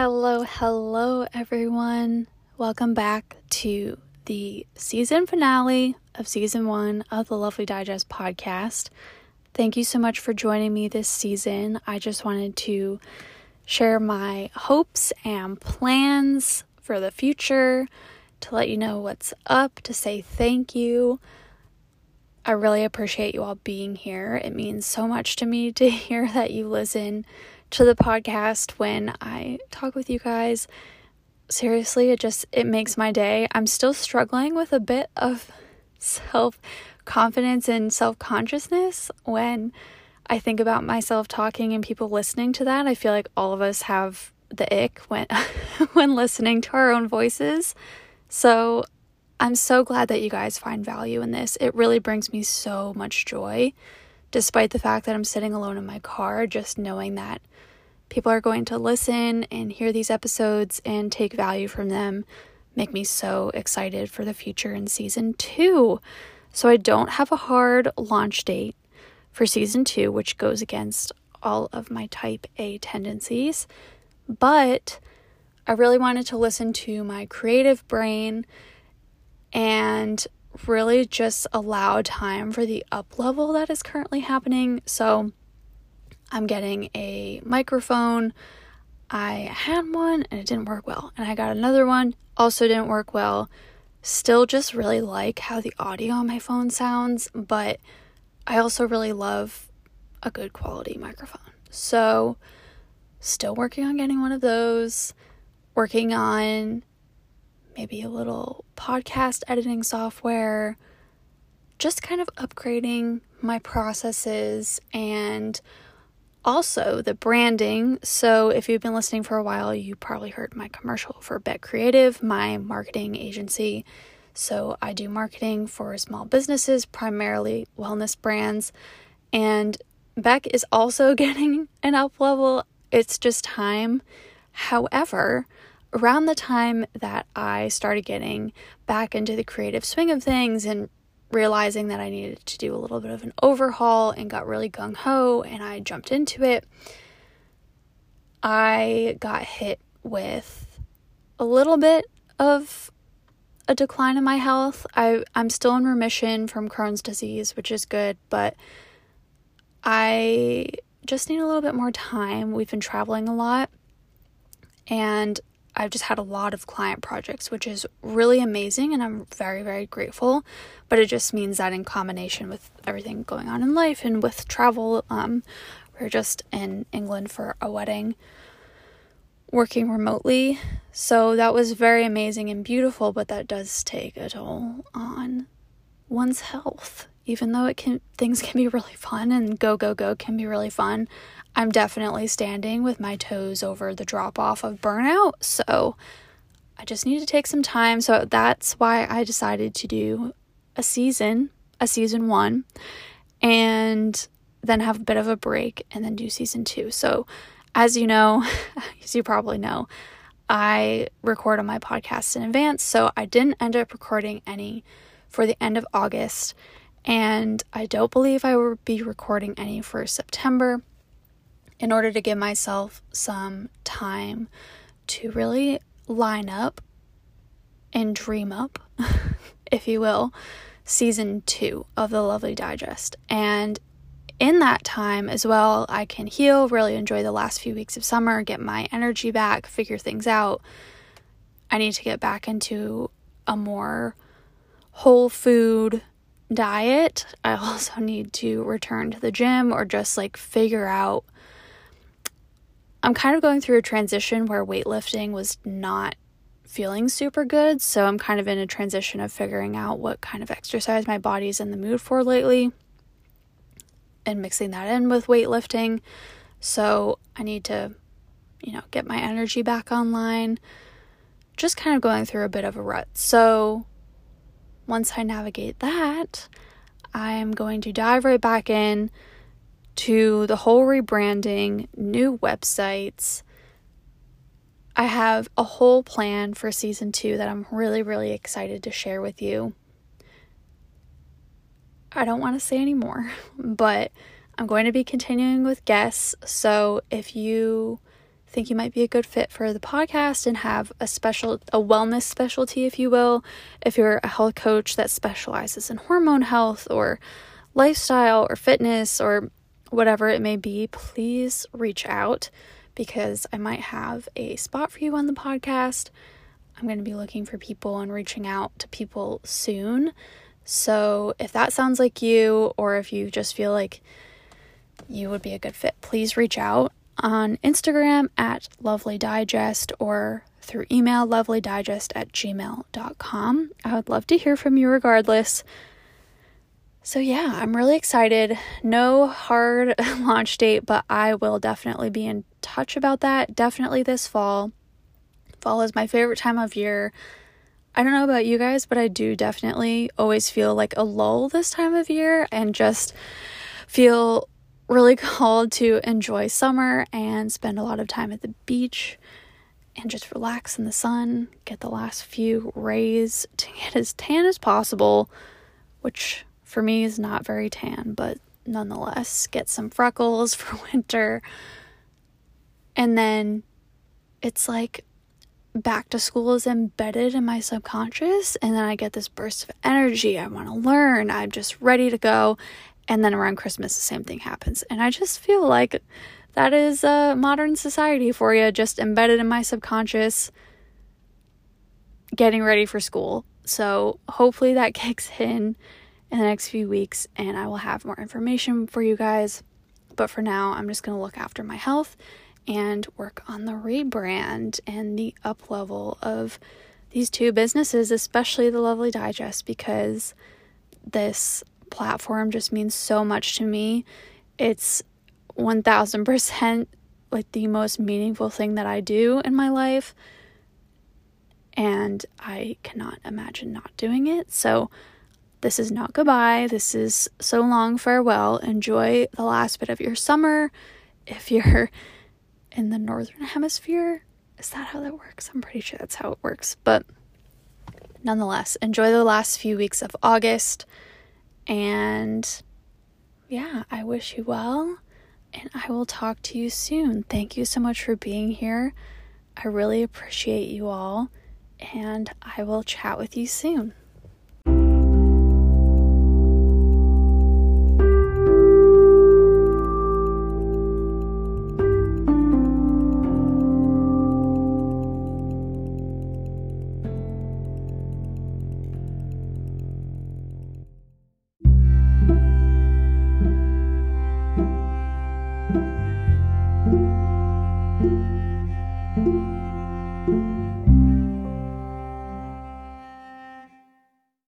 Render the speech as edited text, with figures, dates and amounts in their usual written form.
Hello everyone, welcome back to the season finale of season 1 of the Lovely Digest podcast. Thank you so much for joining me this season. I just wanted to share my hopes and plans for the future, to let you know what's up, to say thank you. I really appreciate you all being here. It means so much to me to hear that you listen to the podcast when I talk with you guys. Seriously, it makes my day. I'm still struggling with a bit of self-confidence and self-consciousness when I think about myself talking and people listening to that. I feel like all of us have the ick when listening to our own voices. So I'm so glad that you guys find value in this. It really brings me so much joy. Despite the fact that I'm sitting alone in my car, just knowing that people are going to listen and hear these episodes and take value from them make me so excited for the future in season 2. So I don't have a hard launch date for season 2, which goes against all of my type A tendencies, but I really wanted to listen to my creative brain and really just allow time for the up level that is currently happening. So I'm getting a microphone. I had one and it didn't work well, and I got another one, also didn't work well. Still just really like how the audio on my phone sounds, but I also really love a good quality microphone. So still working on getting one of those, working on maybe a little podcast editing software, just kind of upgrading my processes and also the branding. So if you've been listening for a while, you probably heard my commercial for Beck Creative, my marketing agency. So I do marketing for small businesses, primarily wellness brands, and Beck is also getting an up level. It's just time. However, around the time that I started getting back into the creative swing of things and realizing that I needed to do a little bit of an overhaul and got really gung-ho and I jumped into it, I got hit with a little bit of a decline in my health. I'm still in remission from Crohn's disease, which is good, but I just need a little bit more time. We've been traveling a lot and I've just had a lot of client projects, which is really amazing, and I'm very, very grateful. But it just means that in combination with everything going on in life and with travel, we're just in England for a wedding, working remotely. So that was very amazing and beautiful, but that does take a toll on one's health. Even though things can be really fun and go can be really fun, I'm definitely standing with my toes over the drop off of burnout. So I just need to take some time. So that's why I decided to do a season 1 and then have a bit of a break and then do season 2. So as you probably know, I record on my podcast in advance. So I didn't end up recording any for the end of August. And I don't believe I will be recording any for September in order to give myself some time to really line up and dream up, if you will, season 2 of the Lovely Digest. And in that time as well, I can heal, really enjoy the last few weeks of summer, get my energy back, figure things out. I need to get back into a more whole food diet. I also need to return to the gym or just figure out. I'm kind of going through a transition where weightlifting was not feeling super good. So I'm kind of in a transition of figuring out what kind of exercise my body's in the mood for lately and mixing that in with weightlifting. So I need to, get my energy back online. Just kind of going through a bit of a rut. So once I navigate that, I'm going to dive right back in to the whole rebranding, new websites. I have a whole plan for season 2 that I'm really, really excited to share with you. I don't want to say any more, but I'm going to be continuing with guests. So if you think you might be a good fit for the podcast and have a wellness specialty, if you will. If you're a health coach that specializes in hormone health or lifestyle or fitness or whatever it may be, please reach out because I might have a spot for you on the podcast. I'm going to be looking for people and reaching out to people soon. So if that sounds like you, or if you just feel like you would be a good fit, please reach out on Instagram at Lovely Digest or through email lovelydigest@gmail.com. I would love to hear from you regardless. So yeah, I'm really excited. No hard launch date, but I will definitely be in touch about that. Definitely this fall. Fall is my favorite time of year. I don't know about you guys, but I do definitely always feel like a lull this time of year and just feel really called to enjoy summer and spend a lot of time at the beach and just relax in the sun, get the last few rays to get as tan as possible, which for me is not very tan, but nonetheless, get some freckles for winter. And then it's like back to school is embedded in my subconscious, and then I get this burst of energy. I want to learn. I'm just ready to go. And then around Christmas, the same thing happens. And I just feel like that is modern society for you, just embedded in my subconscious, getting ready for school. So hopefully that kicks in the next few weeks, and I will have more information for you guys. But for now, I'm just going to look after my health and work on the rebrand and the up level of these two businesses, especially the Lovely Digest, because this platform just means so much to me. It's 1000% like the most meaningful thing that I do in my life, and I cannot imagine not doing it. So this is not goodbye. This is so long farewell. Enjoy the last bit of your summer. If you're in the northern hemisphere, is that how that works? I'm pretty sure that's how it works. But nonetheless, enjoy the last few weeks of August. And yeah, I wish you well, and I will talk to you soon. Thank you so much for being here. I really appreciate you all, and I will chat with you soon.